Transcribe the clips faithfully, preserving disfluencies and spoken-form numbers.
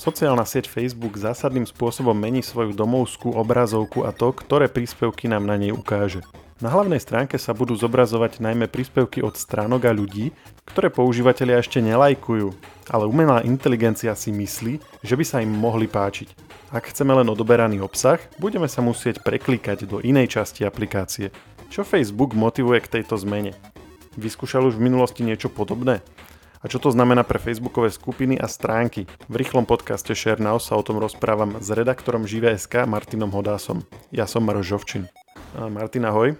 Sociálna sieť Facebook zásadným spôsobom mení svoju domovskú obrazovku a to, ktoré príspevky nám na nej ukáže. Na hlavnej stránke sa budú zobrazovať najmä príspevky od stránok a ľudí, ktoré používatelia ešte nelajkujú, ale umelá inteligencia si myslí, že by sa im mohli páčiť. Ak chceme len odoberaný obsah, budeme sa musieť preklikať do inej časti aplikácie. Čo Facebook motivuje k tejto zmene? Vyskúšal už v minulosti niečo podobné? A čo to znamená pre facebookové skupiny a stránky? V rýchlom podcaste Share Now sa o tom rozprávam s redaktorom Živé bodka es ká Martinom Hodásom. Ja som Maroš Žovčin. Martin, ahoj.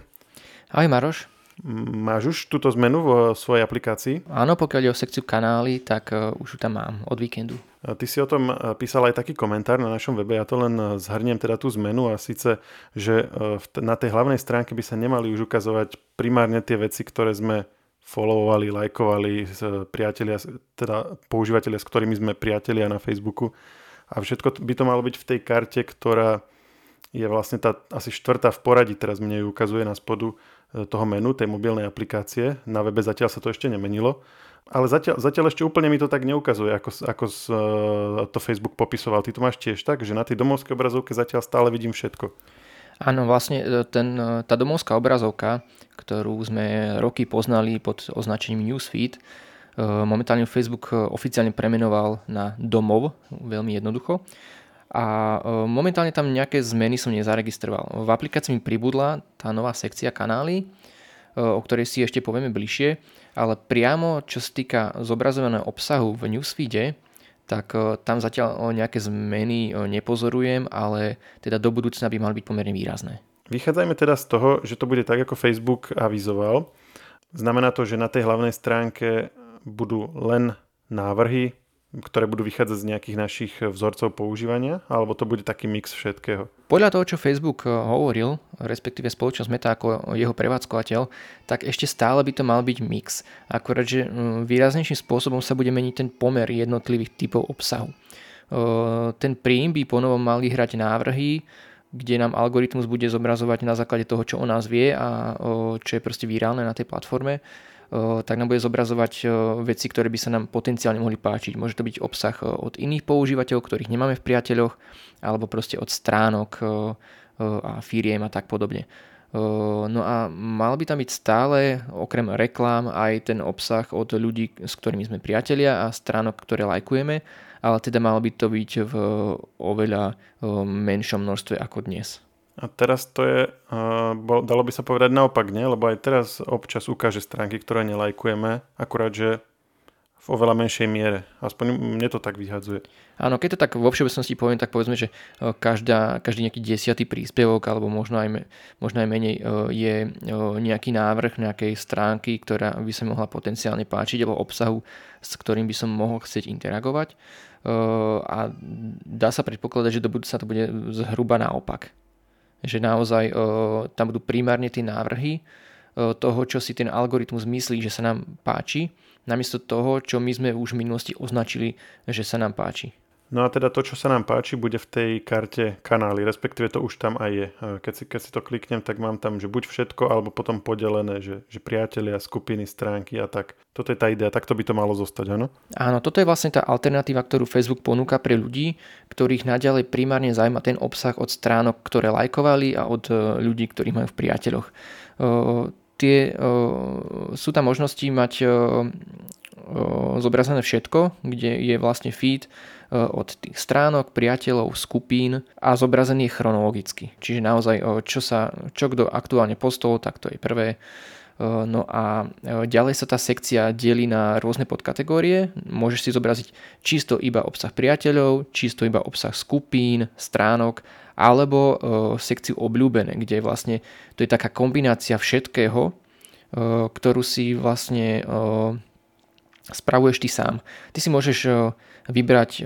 Ahoj Maroš. Máš už túto zmenu vo svojej aplikácii? Áno, pokiaľ je o sekciu kanály, tak už ju tam mám od víkendu. Ty si o tom písal aj taký komentár na našom webe, ja to len zhrniem teda tú zmenu a síce, že na tej hlavnej stránke by sa nemali už ukazovať primárne tie veci, ktoré sme followovali, lajkovali, priatelia, teda používatelia, s ktorými sme priatelia na Facebooku a všetko by to malo byť v tej karte, ktorá je vlastne tá asi štvrtá v poradí, teraz mne ju ukazuje na spodu toho menu, tej mobilnej aplikácie. Na webe zatiaľ sa to ešte nemenilo, ale zatiaľ, zatiaľ ešte úplne mi to tak neukazuje, ako, ako to Facebook popisoval. Ty to máš tiež tak, že na tej domovskej obrazovke zatiaľ stále vidím všetko. Áno, vlastne ten, tá domovská obrazovka, ktorú sme roky poznali pod označením Newsfeed, momentálne Facebook oficiálne premenoval na domov, veľmi jednoducho. A momentálne tam nejaké zmeny som nezaregistroval. V aplikácii mi pribudla tá nová sekcia kanály, o ktorej si ešte povieme bližšie, ale priamo čo sa týka zobrazovaného obsahu v newsfeede, tak tam zatiaľ nejaké zmeny nepozorujem, ale teda do budúcna by mali byť pomerne výrazné. Vychádzajme teda z toho, že to bude tak, ako Facebook avizoval. Znamená to, že na tej hlavnej stránke budú len návrhy, ktoré budú vychádzať z nejakých našich vzorcov používania, alebo to bude taký mix všetkého? Podľa toho, čo Facebook hovoril, respektíve spoločnosť Meta ako jeho prevádzkovateľ, tak ešte stále by to mal byť mix. Akurát, že výraznejším spôsobom sa bude meniť ten pomer jednotlivých typov obsahu. Ten príjm by ponovom mali hrať návrhy, kde nám algoritmus bude zobrazovať na základe toho, čo o nás vie a čo je proste virálne na tej platforme, tak nám bude zobrazovať veci, ktoré by sa nám potenciálne mohli páčiť. Môže to byť obsah od iných používateľov, ktorých nemáme v priateľoch, alebo proste od stránok a firiem a tak podobne. No a mal by tam byť stále, okrem reklám, aj ten obsah od ľudí, s ktorými sme priatelia a stránok, ktoré lajkujeme, ale teda malo by to byť v oveľa menšom množstve ako dnes. A teraz to je, dalo by sa povedať naopak, nie? Lebo aj teraz občas ukáže stránky, ktoré nelajkujeme, akurát, že v oveľa menšej miere. Aspoň mne to tak vyhadzuje. Áno, keď to tak vo všeobecnosti poviem, tak povedzme, že každá, každý nejaký desiatý príspevok, alebo možno aj, možno aj menej, je nejaký návrh nejakej stránky, ktorá by sa mohla potenciálne páčiť, alebo obsahu, s ktorým by som mohol chcieť interagovať. A dá sa predpokladať, že do budúcna to bude zhruba naopak. Že naozaj o, tam budú primárne tie návrhy o, toho, čo si ten algoritmus myslí, že sa nám páči, namiesto toho, čo my sme už v minulosti označili, že sa nám páči. No a teda to, čo sa nám páči, bude v tej karte kanály, respektíve to už tam aj je. Keď si, keď si to kliknem, tak mám tam, že buď všetko, alebo potom podelené, že, že priatelia, skupiny, stránky a tak. Toto je tá idea, takto by to malo zostať, áno? Áno, toto je vlastne tá alternatíva, ktorú Facebook ponúka pre ľudí, ktorých naďalej primárne zaujíma ten obsah od stránok, ktoré lajkovali a od ľudí, ktorých majú v priateľoch. Uh, tie, uh, sú tam možnosti mať uh, zobrazené všetko, kde je vlastne feed od tých stránok, priateľov, skupín a zobrazený je chronologicky. Čiže naozaj, čo sa, čo kto aktuálne postol, tak to je prvé. No a ďalej sa tá sekcia delí na rôzne podkategórie. Môžeš si zobraziť čisto iba obsah priateľov, čisto iba obsah skupín, stránok, alebo sekciu obľúbené, kde je vlastne, to je taká kombinácia všetkého, ktorú si vlastne spravuješ ty sám. Ty si môžeš vybrať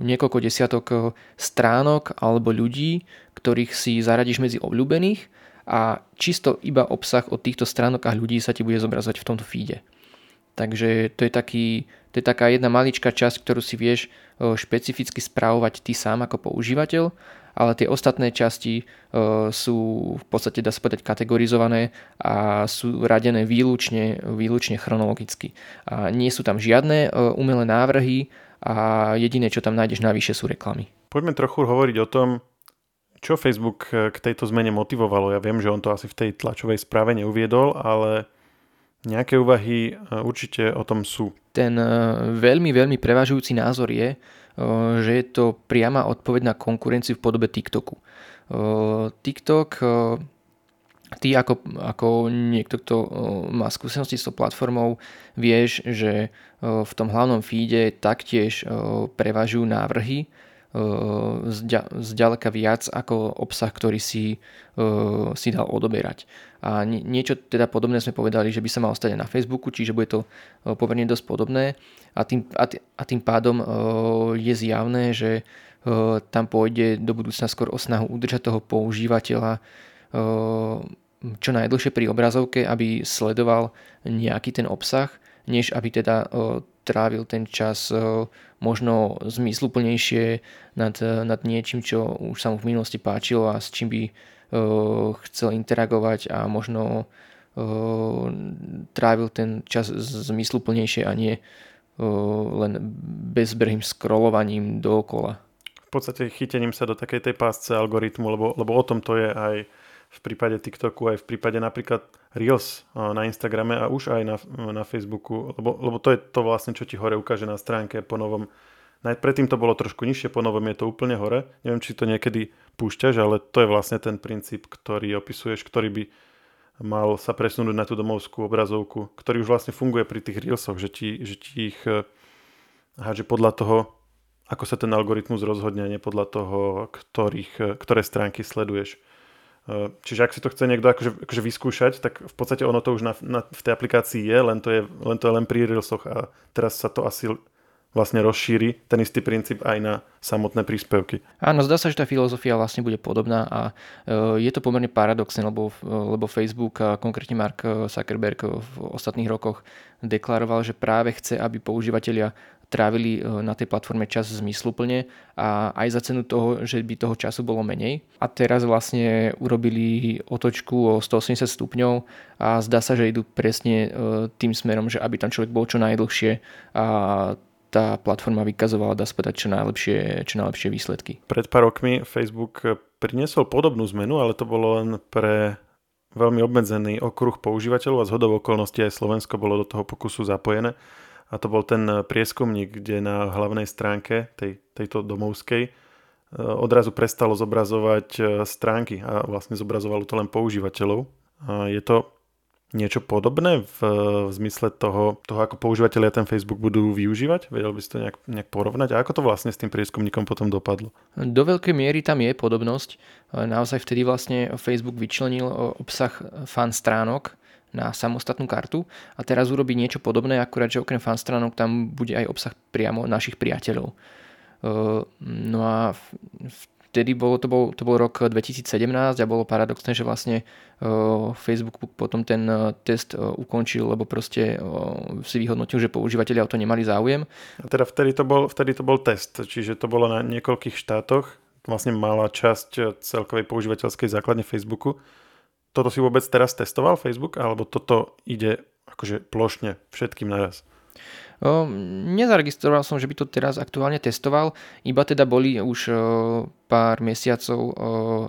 niekoľko desiatok stránok alebo ľudí, ktorých si zaradíš medzi obľúbených a čisto iba obsah od týchto stránok a ľudí sa ti bude zobrazovať v tomto feede. Takže to je, taký, to je taká jedna maličká časť, ktorú si vieš špecificky správovať ty sám ako používateľ ale tie ostatné časti sú v podstate, dá sa povedať, kategorizované a sú radené výlučne, výlučne chronologicky. A nie sú tam žiadne umelé návrhy a jediné, čo tam nájdeš navyše, sú reklamy. Poďme trochu hovoriť o tom, čo Facebook k tejto zmene motivovalo. Ja viem, že on to asi v tej tlačovej správe neuviedol, ale nejaké úvahy určite o tom sú. Ten veľmi, veľmi prevažujúci názor je, že je to priama odpoveď na konkurenciu v podobe TikToku. TikTok, ty ako, ako niekto, kto má skúsenosti s tou platformou, vieš, že v tom hlavnom feede taktiež prevažujú návrhy, zďaleka viac ako obsah, ktorý si, si dal odoberať. A niečo teda podobné sme povedali, že by sa malo stať aj na Facebooku, čiže bude to pomerne dosť podobné a tým, a tým pádom je zjavné, že tam pôjde do budúcna skôr o snahu udržať toho používateľa čo najdlhšie pri obrazovke, aby sledoval nejaký ten obsah, než aby teda trávil ten čas možno zmysluplnejšie nad, nad niečím, čo už sa mu v minulosti páčilo a s čím by uh, chcel interagovať a možno uh, trávil ten čas zmysluplnejšie a nie uh, len bezbrehým scrollovaním dookola. V podstate chytením sa do takej tej pásce algoritmu, lebo, lebo o tom to je aj v prípade TikToku, aj v prípade napríklad Reels na Instagrame a už aj na, na Facebooku, lebo, lebo to je to vlastne, čo ti hore ukáže na stránke po novom. Predtým to bolo trošku nižšie, po novom je to úplne hore. Neviem, či to niekedy púšťaš, ale to je vlastne ten princíp, ktorý opisuješ, ktorý by mal sa presunúť na tú domovskú obrazovku, ktorý už vlastne funguje pri tých Reelsoch, že ti, že ti ich hádže podľa toho, ako sa ten algoritmus rozhodne, nie podľa toho, ktorých, ktoré stránky sleduješ. Čiže ak si to chce niekto akože, akože vyskúšať, tak v podstate ono to už na, na, v tej aplikácii je, len to je, len to je len pri Reelsoch a teraz sa to asi vlastne rozšíri ten istý princíp aj na samotné príspevky. Áno, zdá sa, že tá filozofia vlastne bude podobná a je to pomerne paradoxné, lebo, lebo Facebook a konkrétne Mark Zuckerberg v ostatných rokoch deklaroval, že práve chce, aby používatelia trávili na tej platforme čas zmysluplne a aj za cenu toho, že by toho času bolo menej. A teraz vlastne urobili otočku o stoosemdesiat stupňov a zdá sa, že idú presne tým smerom, že aby tam človek bol čo najdlhšie a tá platforma vykazovala, dá sa povedať, čo najlepšie, čo najlepšie výsledky. Pred pár rokmi Facebook priniesol podobnú zmenu, ale to bolo len pre veľmi obmedzený okruh používateľov a zhodou okolností aj Slovensko bolo do toho pokusu zapojené. A to bol ten prieskumník, kde na hlavnej stránke tej, tejto domovskej odrazu prestalo zobrazovať stránky a vlastne zobrazovalo to len používateľov. A je to niečo podobné v, v zmysle toho, toho, ako používateľia ten Facebook budú využívať? Vedel by si to nejak, nejak porovnať? A ako to vlastne s tým prieskumníkom potom dopadlo? Do veľkej miery tam je podobnosť. Naozaj vtedy vlastne Facebook vyčlenil obsah fan stránok na samostatnú kartu a teraz urobí niečo podobné, akurát, že okrem fanstránok tam bude aj obsah priamo našich priateľov. No a vtedy bolo, to, bol, to bol rok dvetisícsedemnásť a bolo paradoxné, že vlastne Facebook potom ten test ukončil, lebo proste si vyhodnotil, že používateľia o to nemali záujem. A teda vtedy to bol, vtedy to bol test, čiže to bolo na niekoľkých štátoch, vlastne malá časť celkovej používateľskej základne Facebooku. Toto si vôbec teraz testoval Facebook, alebo toto ide akože plošne všetkým naraz? O, nezaregistroval som, že by to teraz aktuálne testoval, iba teda boli už o, pár mesiacov o,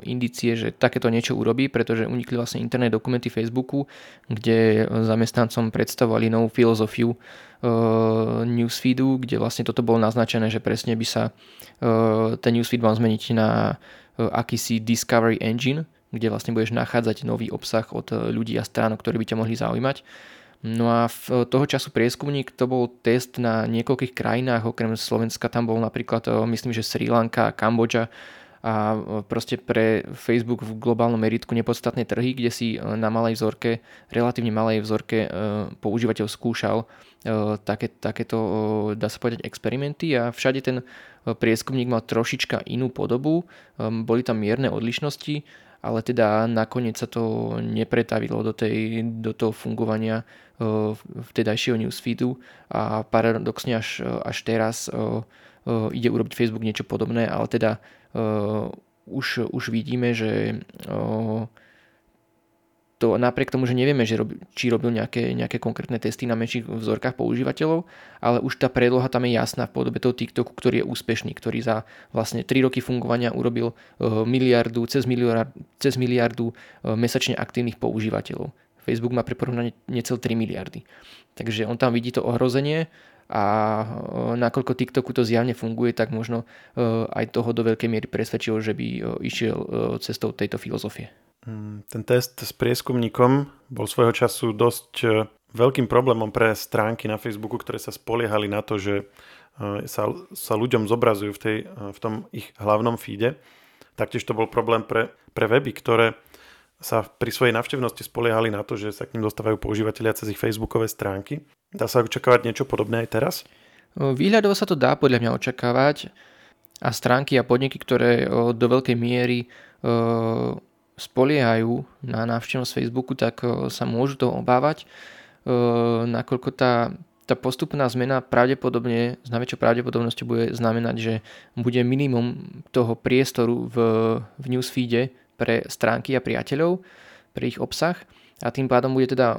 indície, že takéto niečo urobí, pretože unikli vlastne interné dokumenty Facebooku, kde zamestnancom predstavovali novú filozofiu o, newsfeedu, kde vlastne toto bolo naznačené, že presne by sa o, ten newsfeed mal zmeniť na o, akýsi Discovery Engine, kde vlastne budeš nachádzať nový obsah od ľudí a stránok, ktorí by ťa mohli zaujímať. No a v toho času prieskumník to bol test na niekoľkých krajinách, okrem Slovenska tam bol napríklad, myslím, že Sri Lanka, Kambodža a proste pre Facebook v globálnom meritku nepodstatné trhy, kde si na malej vzorke, relatívne malej vzorke používateľ skúšal také, takéto, dá sa povedať, experimenty a všade ten prieskumník mal trošička inú podobu, boli tam mierne odlišnosti, ale teda nakoniec sa to nepretavilo do, tej, do toho fungovania vtedajšieho newsfeedu a paradoxne až, až teraz ide urobiť Facebook niečo podobné, ale teda už, už vidíme, že o, to napriek tomu, že nevieme, že rob, či robil nejaké, nejaké konkrétne testy na menších vzorkách používateľov, ale už tá predloha tam je jasná v podobe toho TikToku, ktorý je úspešný, ktorý za vlastne tri roky fungovania urobil o, miliardu, cez miliardu, cez miliardu o, mesačne aktívnych používateľov. Facebook má pre porovnanie necelé tri miliardy. Takže on tam vidí to ohrozenie a nakoľko TikToku to zjavne funguje, tak možno aj toho do veľkej miery presvedčilo, že by išiel cestou tejto filozofie. Ten test s prieskumníkom bol svojho času dosť veľkým problémom pre stránky na Facebooku, ktoré sa spoliehali na to, že sa, sa ľuďom zobrazujú v, tej, v tom ich hlavnom feede. Taktiež to bol problém pre, pre weby, ktoré sa pri svojej návštevnosti spoliehali na to, že sa k nim dostávajú používateľia cez ich facebookové stránky. Dá sa očakávať niečo podobné aj teraz? Výhľadovo sa to dá podľa mňa očakávať a stránky a podniky, ktoré do veľkej miery spoliehajú na návštevnosť Facebooku, tak sa môžu toho obávať, nakoľko tá, tá postupná zmena pravdepodobne, s najväčšou pravdepodobnosťou bude znamenať, že bude minimum toho priestoru v, v newsfeede pre stránky a priateľov, pre ich obsah a tým pádom bude teda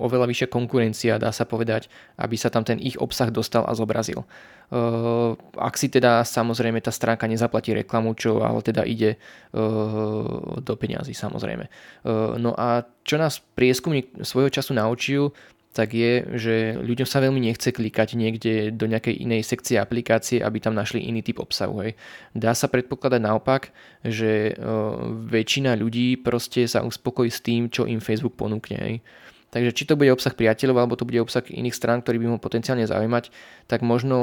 oveľa vyššia konkurencia, dá sa povedať, aby sa tam ten ich obsah dostal a zobrazil. Ak si teda samozrejme tá stránka nezaplatí reklamu, čo ale teda ide do peňazí samozrejme. No a čo nás prieskumník svojho času naučil, tak je, že ľuďom sa veľmi nechce klikať niekde do nejakej inej sekcie aplikácie, aby tam našli iný typ obsahu. Hej. Dá sa predpokladať naopak, že väčšina ľudí proste sa uspokojí s tým, čo im Facebook ponúkne. Hej. Takže či to bude obsah priateľov, alebo to bude obsah iných strán, ktorý by mu potenciálne zaujímať, tak možno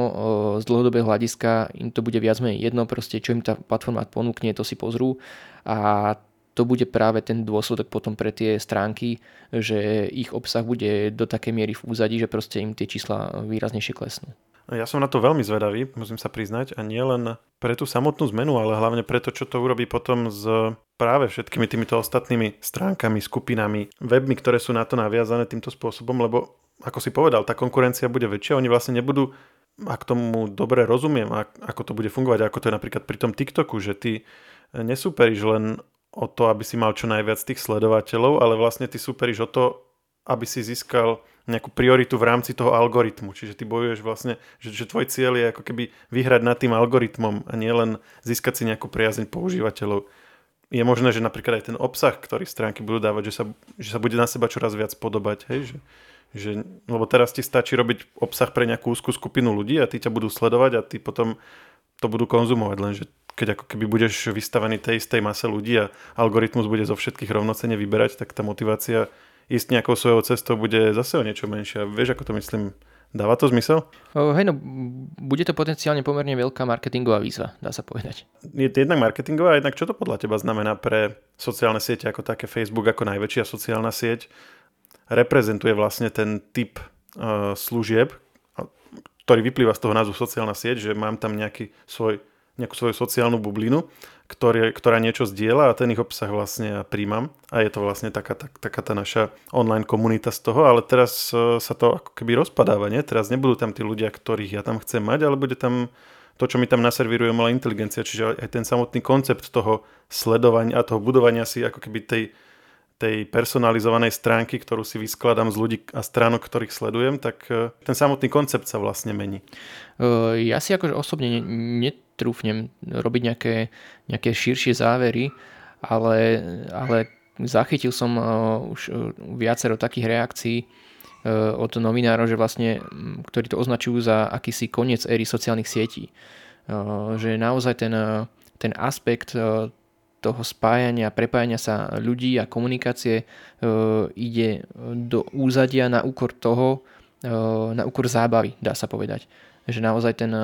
z dlhodobého hľadiska im to bude viac menej jedno, proste čo im tá platforma ponúkne, to si pozrú a to bude práve ten dôsledok potom pre tie stránky, že ich obsah bude do takej miery v úzadí, že proste im tie čísla výraznejšie klesnú. Ja som na to veľmi zvedavý, musím sa priznať, a nie len pre tú samotnú zmenu, ale hlavne pre to, čo to urobí potom s práve všetkými týmito ostatnými stránkami, skupinami, webmi, ktoré sú na to naviazané týmto spôsobom, lebo ako si povedal, tá konkurencia bude väčšia, oni vlastne nebudú, ak tomu dobre rozumiem, ako to bude fungovať, ako to je napríklad pri tom TikToku, že ty nesúperíš len o to, aby si mal čo najviac tých sledovateľov, ale vlastne ty súperíš o to, aby si získal nejakú prioritu v rámci toho algoritmu. Čiže ty bojuješ vlastne, že, že tvoj cieľ je ako keby vyhrať nad tým algoritmom a nielen získať si nejakú priazeň používateľov. Je možné, že napríklad aj ten obsah, ktorý stránky budú dávať, že sa, že sa bude na seba čoraz viac podobať. Hej? Že, že, lebo teraz ti stačí robiť obsah pre nejakú úzkú skupinu ľudí a tí ťa budú sledovať a ty potom to budú konzumovať, lenže keď ako keby budeš vystavený tej istej mase ľudí a algoritmus bude zo všetkých rovnocene vyberať, tak tá motivácia ísť nejakou svojou cestou bude zase o niečo menšia. Vieš, ako to myslím, dáva to zmysel? Oh, hej, no bude to potenciálne pomerne veľká marketingová výzva, dá sa povedať. Je to jednak marketingová, a jednak čo to podľa teba znamená pre sociálne siete ako také? Facebook ako najväčšia sociálna sieť reprezentuje vlastne ten typ uh, služieb, ktorý vyplýva z toho názvu sociálna sieť, že mám tam nejaký svoj nejakú svoju sociálnu bublinu, ktoré, ktorá niečo zdieľa a ten ich obsah vlastne ja príjmam. A je to vlastne taká, tak, taká tá naša online komunita z toho, ale teraz sa to ako keby rozpadáva, nie? Teraz nebudú tam tí ľudia, ktorých ja tam chcem mať, ale bude tam to, čo mi tam naservíruje malá inteligencia, čiže aj ten samotný koncept toho sledovania a toho budovania si ako keby tej, tej personalizovanej stránky, ktorú si vyskladám z ľudí a stránok, ktorých sledujem, tak ten samotný koncept sa vlastne mení. Ja si akože osobne net trúfnem robiť nejaké, nejaké širšie závery, ale, ale zachytil som už viacero takých reakcií od novinárov, že vlastne, ktorí to označujú za akýsi koniec éry sociálnych sietí. Že naozaj ten, ten aspekt toho spájania, prepájania sa ľudí a komunikácie ide do úzadia na úkor toho, na úkor zábavy, dá sa povedať. Že naozaj ten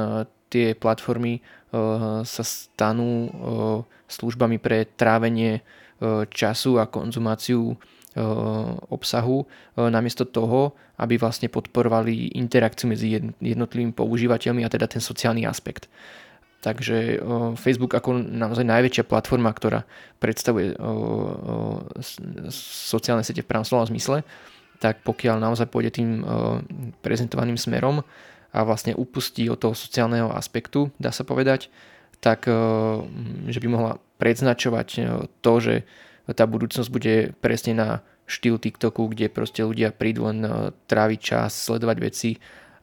tie platformy uh, sa stanú uh, službami pre trávenie uh, času a konzumáciu uh, obsahu uh, namiesto toho, aby vlastne podporovali interakciu medzi jednotlivými používateľmi a teda ten sociálny aspekt. Takže uh, Facebook ako naozaj najväčšia platforma, ktorá predstavuje uh, uh, sociálne siete v pravom slova zmysle, tak pokiaľ naozaj pôjde tým uh, prezentovaným smerom a vlastne upustí od toho sociálneho aspektu, dá sa povedať, tak že by mohla predznačovať to, že tá budúcnosť bude presne na štýl TikToku, kde proste ľudia prídu len tráviť čas, sledovať veci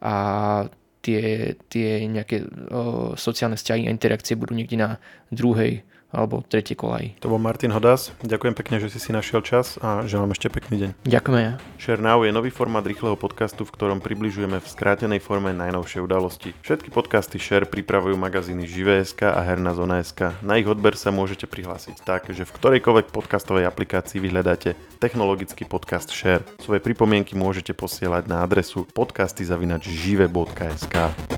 a tie, tie nejaké o, sociálne vzťahy a interakcie budú niekde na druhej alebo tretej kolaji. To bol Martin Hodás. Ďakujem pekne, že si si našiel čas a želám ešte pekný deň. Ďakujem ja. Share Now je nový formát rýchleho podcastu, v ktorom približujeme v skrátenej forme najnovšie udalosti. Všetky podcasty Share pripravujú magazíny Živé.sk a Herná zóna.sk. Na ich odber sa môžete prihlásiť tak, že v ktorejkoľvek podcastovej aplikácii vyhľadáte technologický podcast Share. Svoje pripomienky môžete posielať na adresu podcasty zavináč žive bodka es ká.